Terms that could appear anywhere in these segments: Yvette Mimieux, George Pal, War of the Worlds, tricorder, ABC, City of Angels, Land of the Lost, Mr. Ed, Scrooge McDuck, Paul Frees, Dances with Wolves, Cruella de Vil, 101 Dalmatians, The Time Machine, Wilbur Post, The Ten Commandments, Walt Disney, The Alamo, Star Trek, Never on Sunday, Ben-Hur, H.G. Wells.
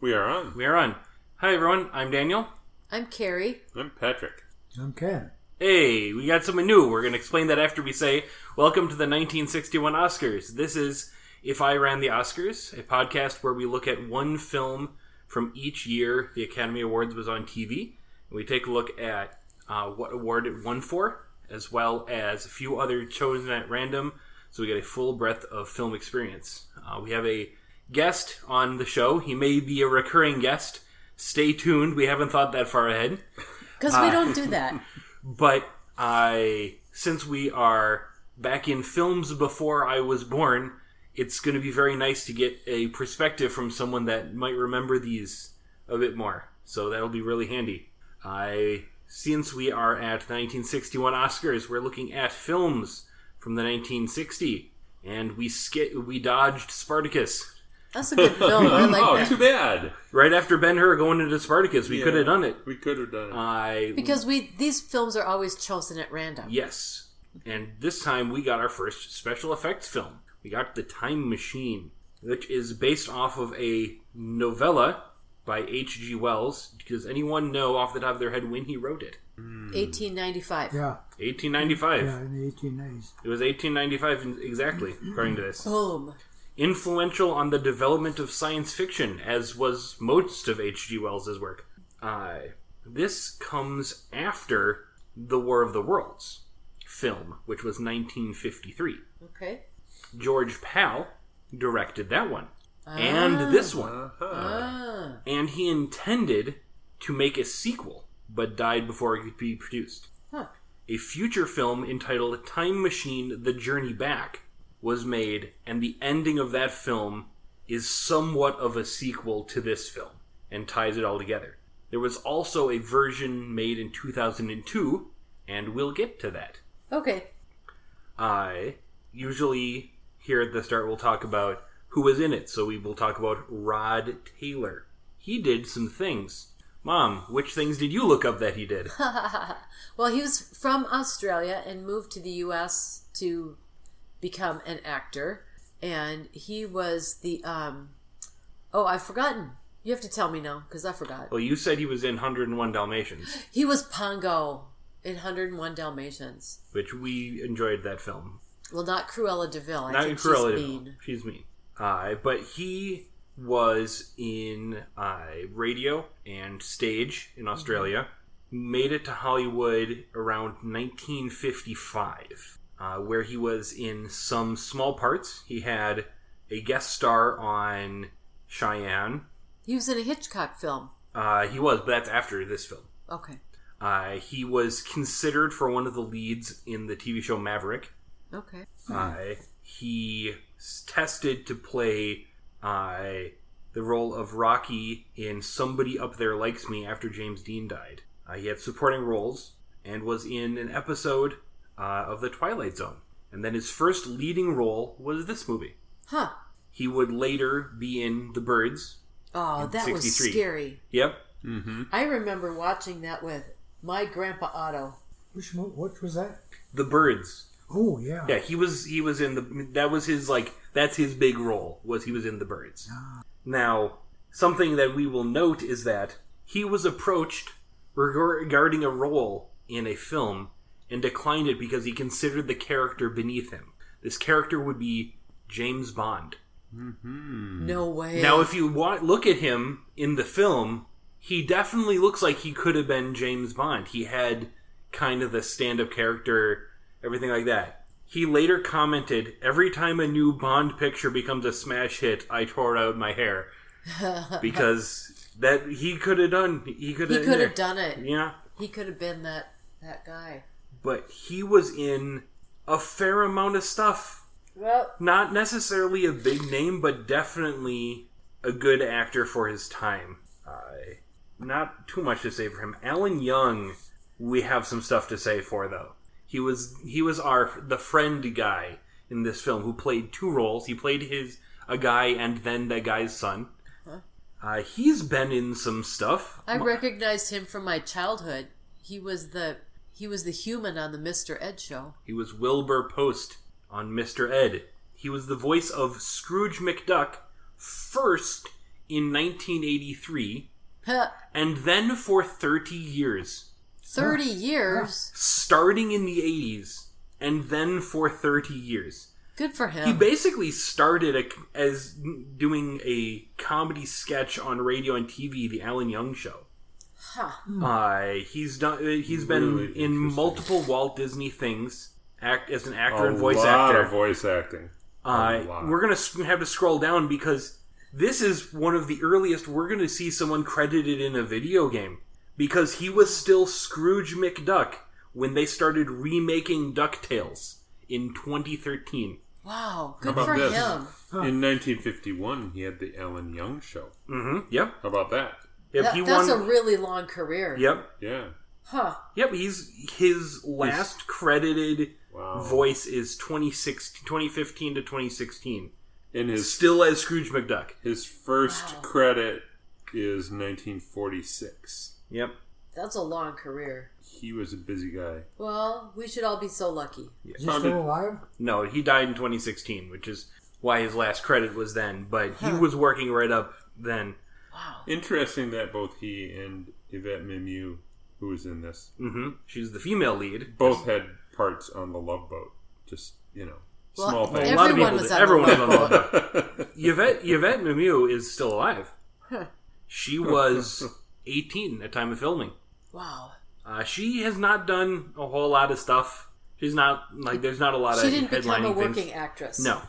We are on. We are on. Hi, everyone. I'm Daniel. I'm Carrie. I'm Patrick. I'm Ken. Hey, we got something new. We're going to explain that after we say, welcome to the 1961 Oscars. This is If I Ran the Oscars, a podcast where we look at one film from each year the Academy Awards was on TV. And we take a look at what award it won for, as well as a few other chosen at random, so we get a full breadth of film experience. We have a guest on the show. He may be a recurring guest. Stay tuned. We haven't thought that far ahead. Because we don't do that. But since we are back in films before I was born, it's going to be very nice to get a perspective from someone that might remember these a bit more. So that'll be really handy. Since we are at the 1961 Oscars, we're looking at films from the 1960, and we dodged Spartacus. That's a good film. I like that. Too bad. Right after Ben-Hur going into Spartacus, we could have done it. We could have done it. Because these films are always chosen at random. Yes. And this time we got our first special effects film. We got The Time Machine, which is based off of a novella by H.G. Wells. Does anyone know off the top of their head when he wrote it? 1895. Yeah. 1895. Yeah, in the 1890s. It was 1895 exactly, according to this. Boom. Influential on the development of science fiction, as was most of H.G. Wells' work. This comes after the War of the Worlds film, which was 1953. Okay. George Pal directed that one. And this one. And he intended to make a sequel, but died before it could be produced. Huh. A future film entitled Time Machine, The Journey Back was made, and the ending of that film is somewhat of a sequel to this film, and ties it all together. There was also a version made in 2002, and we'll get to that. Okay. Usually, here at the start, we'll talk about who was in it, so we will talk about Rod Taylor. He did some things. Mom, which things did you look up that he did? Well, he was from Australia and moved to the U.S. to become an actor. And he was the... I've forgotten. You have to tell me now, because I forgot. Well, you said he was in 101 Dalmatians. He was Pongo in 101 Dalmatians. Which we enjoyed that film. Well, not Cruella de Vil. Not Cruella de Vil. She's mean. But he was in radio and stage in Australia. Mm-hmm. Made it to Hollywood around 1955, where he was in some small parts. He had a guest star on Cheyenne. He was in a Hitchcock film. He was, but that's after this film. Okay. He was considered for one of the leads in the TV show Maverick. Okay. He tested to play the role of Rocky in Somebody Up There Likes Me after James Dean died. He had supporting roles and was in an episode of The Twilight Zone. And then his first leading role was this movie. Huh. He would later be in The Birds. Oh, that 63. Was scary. Yep. Mm-hmm. I remember watching that with my Grandpa Otto. Which was that? The Birds. Oh, yeah. Yeah, he was in the... That was his, like... That's his big role, was he was in The Birds. Ah. Now, something that we will note is that he was approached regarding a role in a film and declined it because he considered the character beneath him. This character would be James Bond. Mm-hmm. No way. Now, if you look at him in the film, he definitely looks like he could have been James Bond. He had kind of the stand-up character... Everything like that. He later commented, "Every time a new Bond picture becomes a smash hit, I tore out my hair." Because that he could have done it. Yeah. He could have been that guy. But he was in a fair amount of stuff. Well, not necessarily a big name, but definitely a good actor for his time. Not too much to say for him. Alan Young, we have some stuff to say for though. He was the friend guy in this film who played two roles. He played a guy and then that guy's son. Huh. He's been in some stuff. I recognized him from my childhood. He was the human on the Mr. Ed show. He was Wilbur Post on Mr. Ed. He was the voice of Scrooge McDuck first in 1983, and then for 30 years. 30 years? Starting in the 80s, and then for 30 years. Good for him. He basically started as doing a comedy sketch on radio and TV, The Alan Young Show. Huh. He's been really in multiple Walt Disney things, as an actor and voice actor. A lot of voice acting. We're going to have to scroll down because this is one of the earliest we're going to see someone credited in a video game. Because he was still Scrooge McDuck when they started remaking DuckTales in 2013. Wow, good for him. In 1951, he had the Alan Young Show. Mm-hmm. Yep. How about that? That's a really long career. Yep. Yeah. Huh. Yep, his last credited voice is 2015 to 2016. And still as Scrooge McDuck. His first credit is 1946. Yep. That's a long career. He was a busy guy. Well, we should all be so lucky. Yeah. Is he still alive? No, he died in 2016, which is why his last credit was then. But he was working right up then. Wow. Interesting that both he and Yvette Mimieux, who was in this, she's the female lead, both had parts on The Love Boat. Just, small things. Everyone was on the Love Boat. Yvette Mimieux is still alive. She was 18 at time of filming. Wow. She has not done a whole lot of stuff. She's not there's not a lot of headlining things. She didn't become a working actress. No.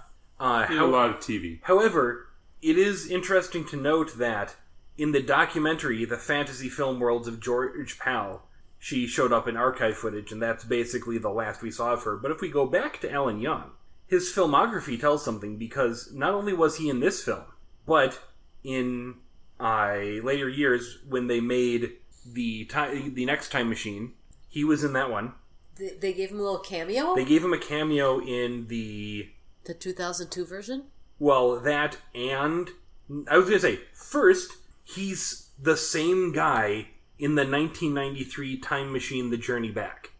She did a lot of TV. However, it is interesting to note that in the documentary, The Fantasy Film Worlds of George Pal, she showed up in archive footage, and that's basically the last we saw of her. But if we go back to Alan Young, his filmography tells something, because not only was he in this film, but in later years, when they made the next Time Machine, he was in that one. They gave him a little cameo? They gave him a cameo in the 2002 version? Well, that and... I was going to say, first, he's the same guy in the 1993 Time Machine, The Journey Back.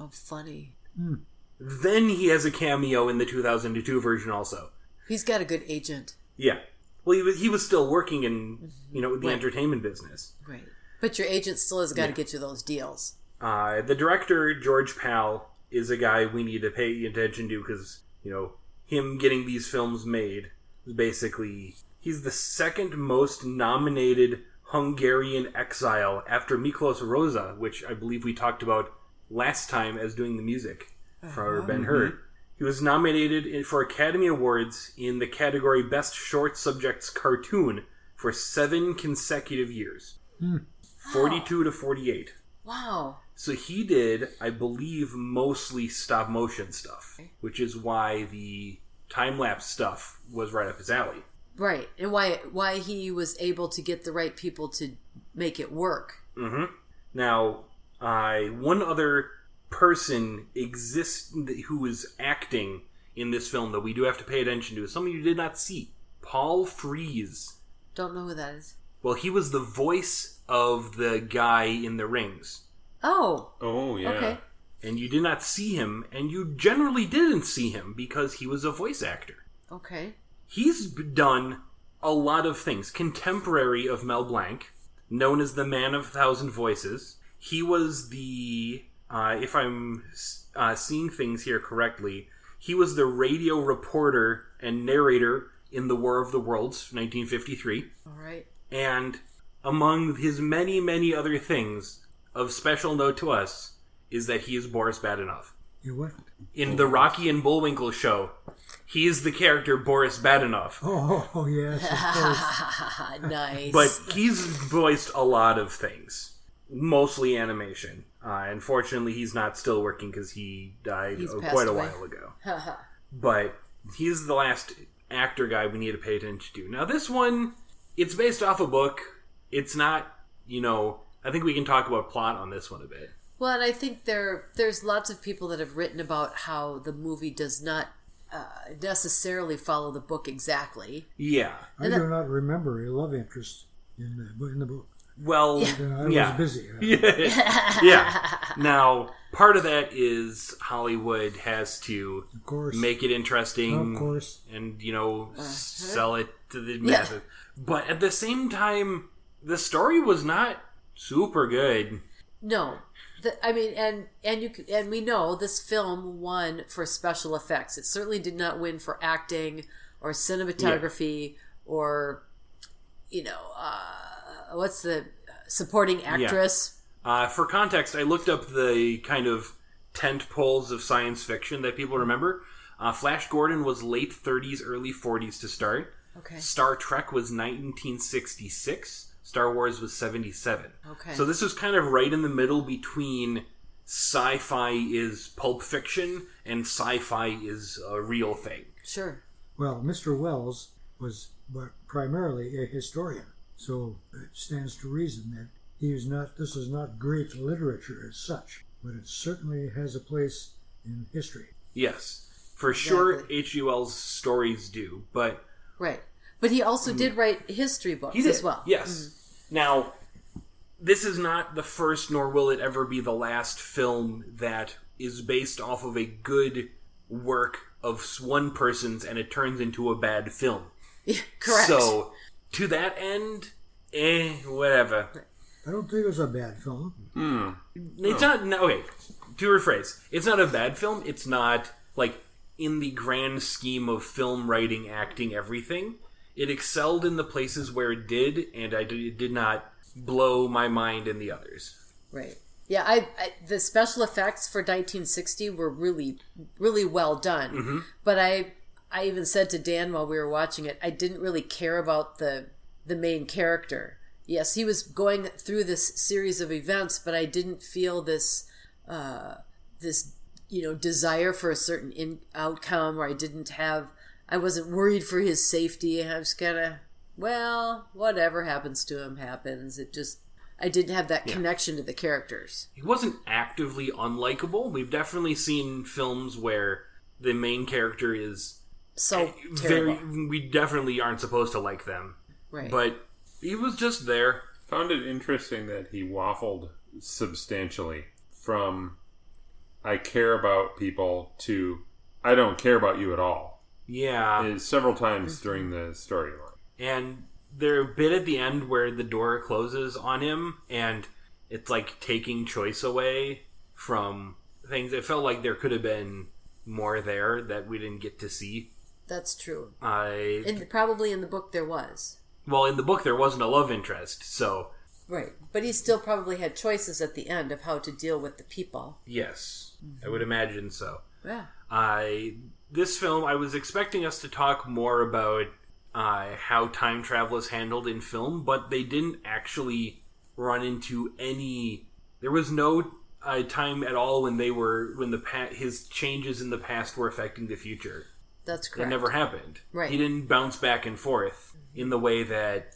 Oh, funny. Mm. Then he has a cameo in the 2002 version also. He's got a good agent. Yeah. Well, he was still working in, the entertainment business. Right. But your agent still has got to get you those deals. The director, George Pal, is a guy we need to pay attention to because, him getting these films made is basically... He's the second most nominated Hungarian exile after Miklós Rózsa, which I believe we talked about last time as doing the music for Ben-Hur. Mm-hmm. He was nominated for Academy Awards in the category Best Short Subjects Cartoon for 7 consecutive years. Mm. Wow. 42 to 48. Wow. So he did, I believe, mostly stop motion stuff, which is why the time-lapse stuff was right up his alley. Right, and why he was able to get the right people to make it work. Mm-hmm. Now, one other person exists who is acting in this film that we do have to pay attention to is someone you did not see. Paul Frees. Don't know who that is. Well, he was the voice of the guy in The Rings. Oh. Oh, yeah. Okay. And you did not see him, and you generally didn't see him because he was a voice actor. Okay. He's done a lot of things. Contemporary of Mel Blanc, known as the Man of 1,000 Voices. He was the, if I'm seeing things here correctly, he was the radio reporter and narrator in The War of the Worlds, 1953. All right. And among his many, many other things, of special note to us, is that he is Boris Badenov. You what? In the Rocky and Bullwinkle show, he is the character Boris Badenov. Oh yes, of course. Nice. But he's voiced a lot of things, mostly animation. Unfortunately, he's not still working because he died quite a while ago. But he's the last actor guy we need to pay attention to. Now, this one, it's based off a book. It's not, I think we can talk about plot on this one a bit. Well, and I think there's lots of people that have written about how the movie does not necessarily follow the book exactly. Yeah. I do not remember a love interest in the book. Well, I was busy. Yeah. Now, part of that is Hollywood has to make it interesting. Of course. And, sell it to the masses. Yeah. But at the same time, the story was not super good. No. I mean, and we know this film won for special effects. It certainly did not win for acting or cinematography or, you know, what's the supporting actress? Yeah. For context, I looked up the kind of tent poles of science fiction that people remember. Flash Gordon was late 30s, early 40s to start. Okay. Star Trek was 1966. Star Wars was 77. Okay. So this was kind of right in the middle between sci-fi is pulp fiction and sci-fi is a real thing. Sure. Well, Mr. Wells was primarily a historian, so it stands to reason that he is not. This is not great literature as such, but it certainly has a place in history. Yes, for sure, H.G. Wells' stories do, but... Right. But he also did write history books as well. Yes. Mm-hmm. Now, this is not the first, nor will it ever be the last film that is based off of a good work of one person's and it turns into a bad film. Yeah, correct. So, to that end, whatever. I don't think it was a bad film. Mm. It's not... No, wait. To rephrase. It's not a bad film. It's not, like, in the grand scheme of film, writing, acting, everything... It excelled in the places where it did, and it did not blow my mind in the others. Right. Yeah, I the special effects for 1960 were really, really well done. Mm-hmm. But I even said to Dan while we were watching it, I didn't really care about the main character. Yes, he was going through this series of events, but I didn't feel this desire for a certain outcome, or I wasn't worried for his safety. I was kind of, whatever happens to him happens. It just, I didn't have that connection to the characters. He wasn't actively unlikable. We've definitely seen films where the main character is so terrible. We definitely aren't supposed to like them. Right. But he was just there. Found it interesting that he waffled substantially from I care about people to I don't care about you at all. Yeah. Several times during the storyline. And there's a bit at the end where the door closes on him, and it's like taking choice away from things. It felt like there could have been more there that we didn't get to see. That's true. And probably in the book there was. Well, in the book there wasn't a love interest, so... Right. But he still probably had choices at the end of how to deal with the people. Yes. Mm-hmm. I would imagine so. Yeah. This film, I was expecting us to talk more about how time travel is handled in film, but they didn't actually run into any... There was no time at all when they were his changes in the past were affecting the future. That's correct. It never happened. Right. He didn't bounce back and forth in the way that,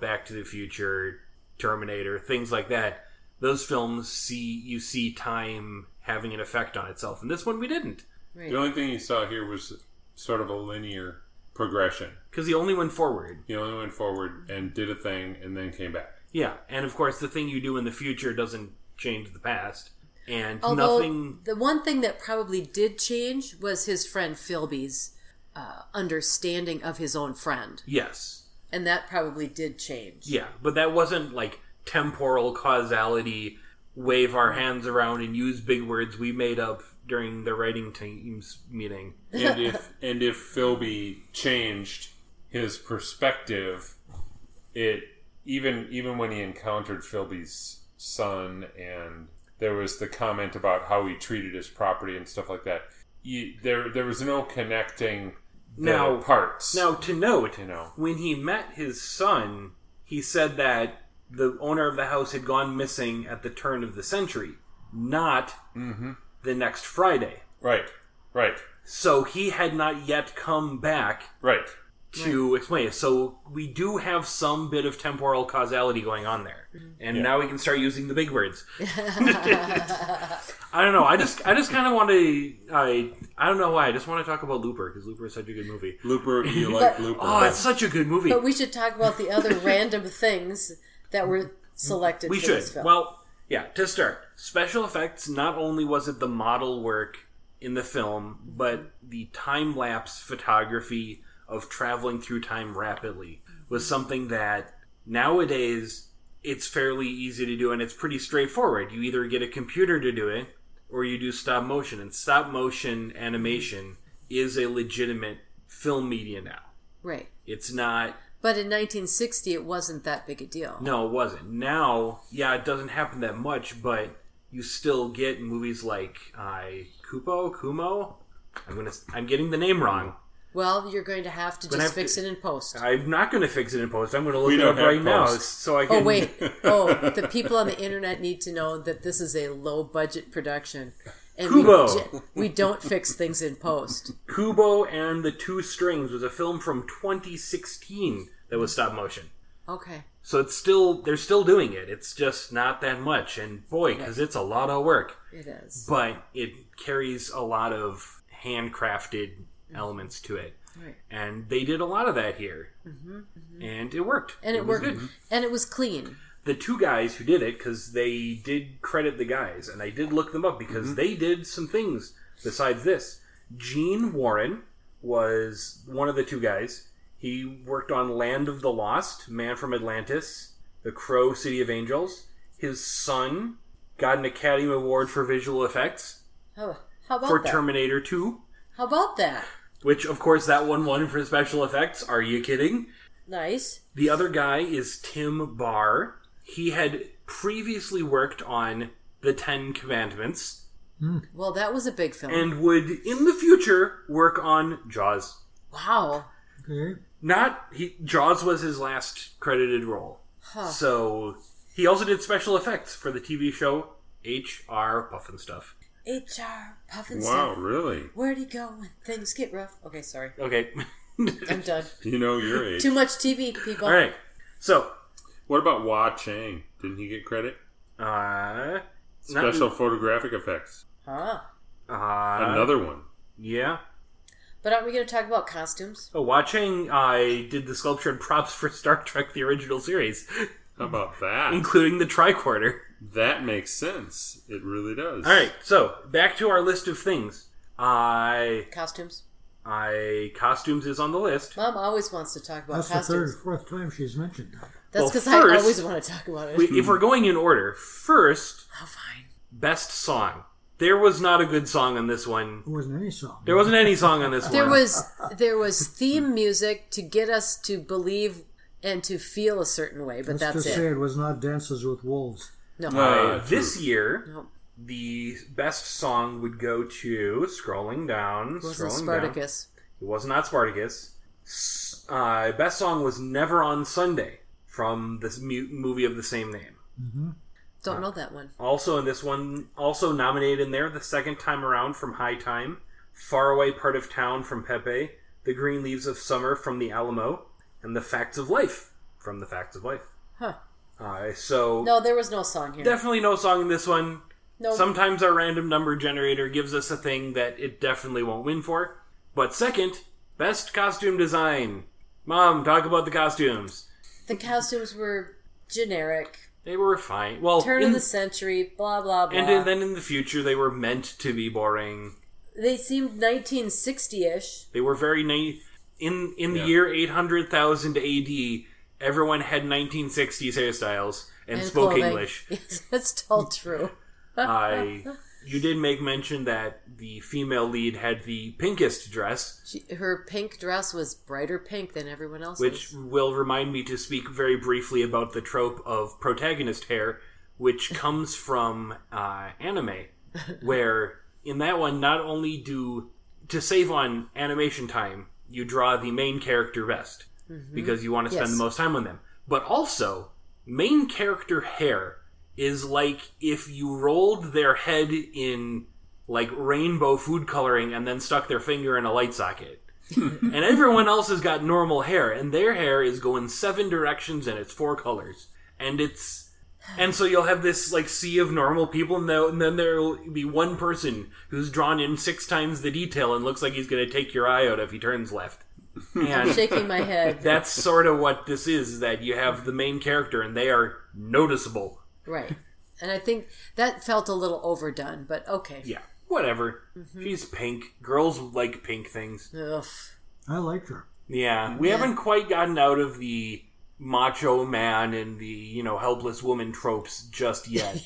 Back to the Future, Terminator, things like that. Those films you see time having an effect on itself, and this one we didn't. Right. The only thing you saw here was sort of a linear progression. Because he only went forward. He only went forward and did a thing and then came back. Yeah, and of course the thing you do in the future doesn't change the past. And the one thing that probably did change was his friend Philby's understanding of his own friend. Yes. And that probably did change. Yeah, but that wasn't like temporal causality, wave our hands around and use big words we made up during the writing team's meeting. And if Philby changed his perspective, it even when he encountered Philby's son and there was the comment about how he treated his property and stuff like that, there was no connecting the parts. Now, to note, when he met his son, he said that the owner of the house had gone missing at the turn of the century, not... Mm-hmm. The next Friday. Right. So he had not yet come back to explain it. So we do have some bit of temporal causality going on there. And now we can start using the big words. I don't know. I just kind of want to... I don't know why. I just want to talk about Looper, because Looper is such a good movie. Looper, you like Looper. Oh, it's such a good movie. But we should talk about the other random things that were selected for this film. Well... Yeah, to start, special effects, not only was it the model work in the film, but the time-lapse photography of traveling through time rapidly was something that nowadays it's fairly easy to do, and it's pretty straightforward. You either get a computer to do it, or you do stop motion. And stop motion animation is a legitimate film media now. Right. It's not... But in 1960, it wasn't that big a deal. No, it wasn't. Now, yeah, it doesn't happen that much, but you still get movies like Kumo. I'm getting the name wrong. Well, you're going to have to just fix it in post. I'm not going to fix it in post. I'm going to look it up right now. So I can... Oh, wait. Oh, the people on the internet need to know that this is a low-budget production. And we don't fix things in post. Kubo and the Two Strings was a film from 2016 that was stop motion. Okay. So it's still, they're still doing it. It's just not that much. And boy, because it's a lot of work. It is. But it carries a lot of handcrafted elements to it. Right. And they did a lot of that here. Mm-hmm, mm-hmm. And it worked. And it worked. Good. And it was clean. The two guys who did it, because they did credit the guys, and I did look them up because they did some things besides this. Gene Warren was one of the two guys. He worked on Land of the Lost, Man from Atlantis, The Crow, City of Angels. His son got an Academy Award for visual effects. Oh, how about for that? For Terminator 2. How about that? Which, of course, that one won for special effects. Are you kidding? Nice. The other guy is Tim Barr. He had previously worked on The Ten Commandments. Well, that was a big film. And would, in the future, work on Jaws. Wow. Okay. Jaws was his last credited role. Huh. So, he also did special effects for the TV show H.R. Puffin Stuff. H.R. Puffin Stuff? Wow, really? Where'd he go when things get rough? Okay, sorry. Okay. I'm done. You know your age. Too much TV, people. All right. So... What about Wa Chang? Didn't he get credit? Special photographic effects. Huh. Another one. Yeah. But aren't we going to talk about costumes? Oh, Wa Chang did the sculpture and props for Star Trek, the original series. How about that? Including the tricorder. That makes sense. It really does. All right. So, back to our list of things. Costumes. Costumes is on the list. Mom always wants to talk about costumes. That's the third or fourth time she's mentioned that. That's because I always want to talk about it. If we're going in order, first... Oh, fine. Best song. There was not a good song on this one. There wasn't any song. There wasn't any song on this one. There was theme music to get us to believe and to feel a certain way, but that's it. Let's just say it was not Dances with Wolves. No. This year, the best song would go to... Scrolling down. It wasn't Spartacus. It was not Spartacus. Best song was Never on Sunday. From this movie of the same name. Mm-hmm. Don't know that one. Also in this one, also nominated in there, The Second Time Around from High Time, Far Away Part of Town from Pepe, The Green Leaves of Summer from The Alamo, and The Facts of Life from The Facts of Life. Huh. No, there was no song here. Definitely no song in this one. No. Sometimes our random number generator gives us a thing that it definitely won't win for. But second, best costume design. Mom, talk about the costumes. The costumes were generic. They were fine. Well, turn of the century, blah, blah, blah. And then in the future, they were meant to be boring. They seemed 1960-ish. They were very... In the year 800,000 AD, everyone had 1960s hairstyles and spoke clothing. English. That's all true. You did make mention that the female lead had the pinkest dress. Her pink dress was brighter pink than everyone else's. Which will remind me to speak very briefly about the trope of protagonist hair, which comes from anime, where in that one, not only to save on animation time, you draw the main character best, because you want to spend the most time on them. But also, main character hair is like if you rolled their head in, like, rainbow food coloring and then stuck their finger in a light socket. And everyone else has got normal hair, and their hair is going 7 directions and it's 4 colors. And so you'll have this, like, sea of normal people, and then there'll be one person who's drawn in 6 times the detail and looks like he's going to take your eye out if he turns left. And I'm shaking my head. That's sort of what this is that you have the main character, and they are noticeable. Right. And I think that felt a little overdone, but okay. Yeah. Whatever. She's pink. Girls like pink things. Ugh. I liked her. Yeah, we haven't quite gotten out of the macho man and the, you know, helpless woman tropes just yet.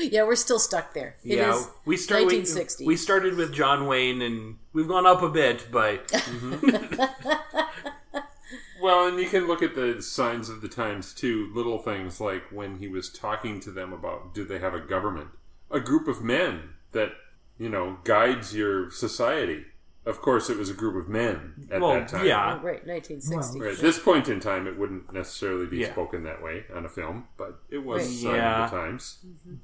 Yeah, we're still stuck there. It is 1960. We started with John Wayne and we've gone up a bit, but... Well, and you can look at the signs of the times, too. Little things like when he was talking to them about, do they have a government? A group of men that, you know, guides your society. Of course, it was a group of men at that time. Yeah, right, 1960. Well, right. At this point in time, it wouldn't necessarily be spoken that way on a film, but it was of the times. Mm-hmm.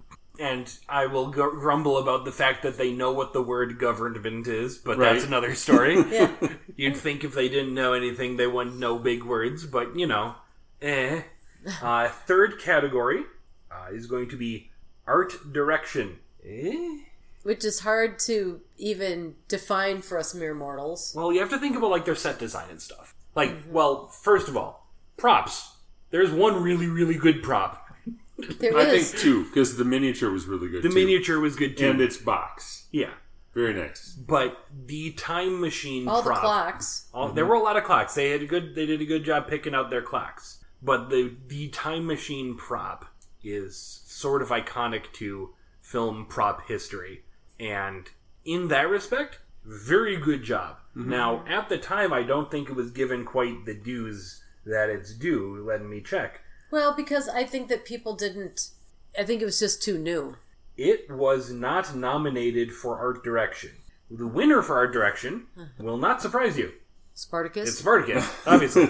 And I will grumble about the fact that they know what the word government is, but that's another story. You'd think if they didn't know anything, they wouldn't know big words, but, you know, Third category is going to be art direction. Which is hard to even define for us mere mortals. Well, you have to think about, like, their set design and stuff. Like, well, first of all, props. There's one really, really good prop. I think two, because the miniature was really good, miniature was good, too. And its box. Yeah. Very nice. But the Time Machine prop. All the clocks. There were a lot of clocks. They did a good job picking out their clocks. But the Time Machine prop is sort of iconic to film prop history. And in that respect, very good job. Mm-hmm. Now, at the time, I don't think it was given quite the dues that it's due. Let me check. Well, because I think that people didn't... I think it was just too new. It was not nominated for art direction. The winner for art direction will not surprise you. Spartacus? It's Spartacus, obviously.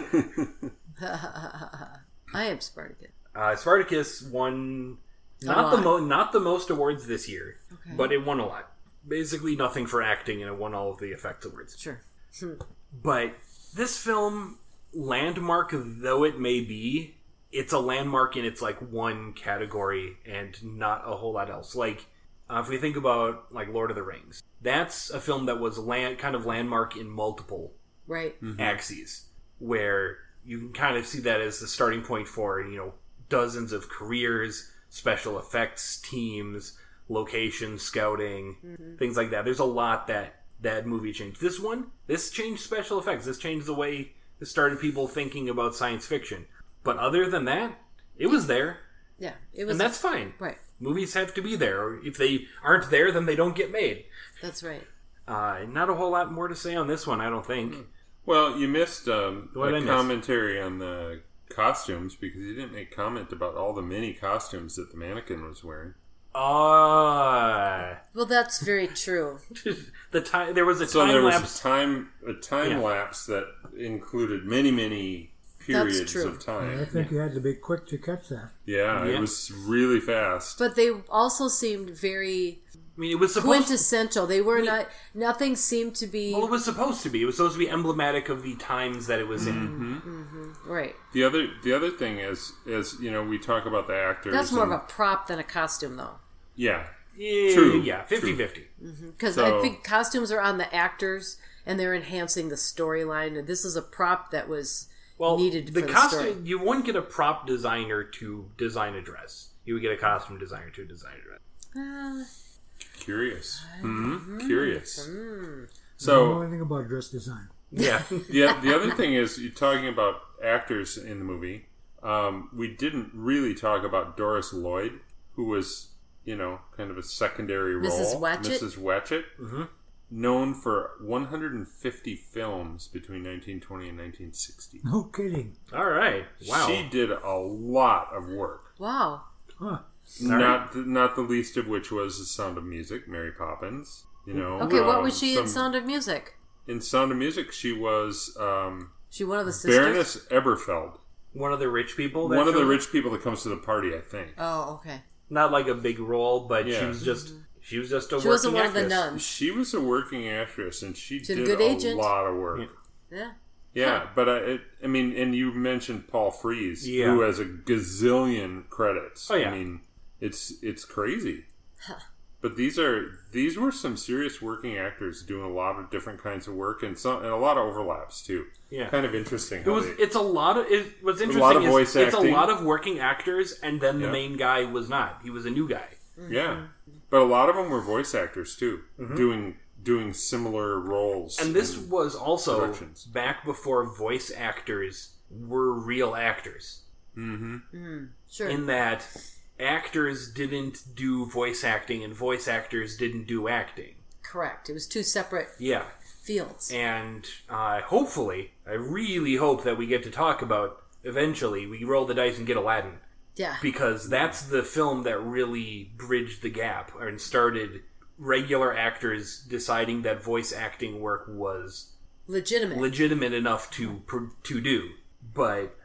I am Spartacus. Spartacus won... Not the most awards this year, but it won a lot. Basically nothing for acting, and it won all of the effects awards. Sure. But this film, landmark though it may be, it's a landmark in its, like, one category and not a whole lot else. Like, if we think about, like, Lord of the Rings, that's a film that was kind of landmark in multiple axes, where you can kind of see that as the starting point for, you know, dozens of careers, special effects teams, location scouting, things like that. There's a lot that movie changed. This changed special effects. This changed the way it started people thinking about science fiction. But other than that, it was there. Yeah, it was. And that's fine. Right. Movies have to be there. If they aren't there, then they don't get made. That's right. Not a whole lot more to say on this one, I don't think. Mm. Well, you missed a commentary on the costumes, because he didn't make comment about all the mini costumes that the mannequin was wearing. Well, that's very true. There was a time lapse that included many periods of time. I think you had to be quick to catch that. Yeah, it was really fast. But they also seemed very... I mean, it was quintessential. They were not... Nothing seemed to be... Well, it was supposed to be. It was supposed to be emblematic of the times that it was in. Mm-hmm. Right. The other thing is, you know, we talk about the actors... That's more of a prop than a costume, though. Yeah. True. Yeah, 50-50. Because I think costumes are on the actors, and they're enhancing the storyline. And this is a prop that was needed for the story. You wouldn't get a prop designer to design a dress. You would get a costume designer to design a dress. Curious. Curious. So, I don't know anything about dress design. Yeah. The other thing is, you're talking about actors in the movie. We didn't really talk about Doris Lloyd, who was, you know, kind of a secondary role. Mrs. Watchett. Mm-hmm. Known for 150 films between 1920 and 1960. No kidding. All right. Wow. She did a lot of work. Wow. Huh. Sorry. Not the least of which was The Sound of Music, Mary Poppins. You know. Okay, what was she in Sound of Music? In Sound of Music, she was one of the sisters? Baroness Eberfeld. One of the rich people? One of the rich people that comes to the party, I think. Oh, okay. Not like a big role, but she was just a working actress. She wasn't one of the nuns. She was a working actress, and she did a lot of work. Yeah. Yeah, but and you mentioned Paul Frees, who has a gazillion credits. Oh, yeah. I mean... It's crazy, but these were some serious working actors doing a lot of different kinds of work and a lot of overlaps too. Yeah, kind of interesting. It's a lot of working actors, and then the main guy was not. He was a new guy. Yeah, but a lot of them were voice actors too, doing doing similar roles. And this was also back before voice actors were real actors. Mm-hmm. Mm, sure. In that actors didn't do voice acting and voice actors didn't do acting. Correct. It was two separate fields. And hopefully, I really hope that we get to talk about, eventually, we roll the dice and get Aladdin. Yeah. Because that's the film that really bridged the gap and started regular actors deciding that voice acting work was legitimate enough to do. But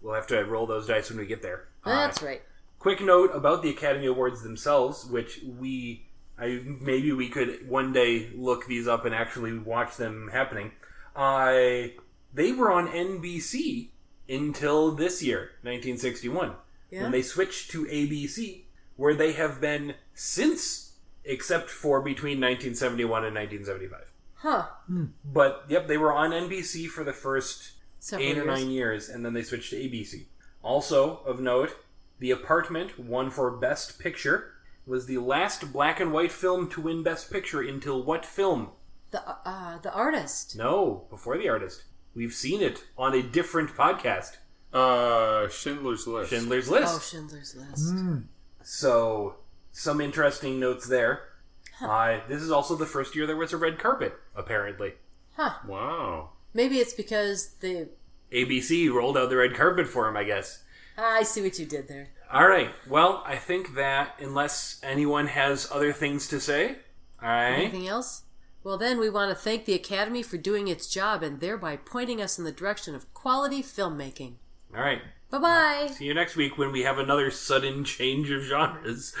we'll have to roll those dice when we get there. That's right. Quick note about the Academy Awards themselves, which maybe we could one day look these up and actually watch them happening. They were on NBC until this year, 1961, when they switched to ABC, where they have been since, except for between 1971 and 1975. Huh. But, yep, they were on NBC for the first several 8 or 9 years, and then they switched to ABC. Also, of note, The Apartment won for Best Picture, was the last black and white film to win Best Picture until what film? The Artist. No, before The Artist. We've seen it on a different podcast. Schindler's List. Schindler's List. Oh, Schindler's List. Mm. So, some interesting notes there. Huh. This is also the first year there was a red carpet, apparently. Huh. Wow. Maybe it's because the ABC rolled out the red carpet for him, I guess. I see what you did there. All right. Well, I think that unless anyone has other things to say, all right. Anything else? Well, then we want to thank the Academy for doing its job and thereby pointing us in the direction of quality filmmaking. All right. Bye-bye. See you next week when we have another sudden change of genres.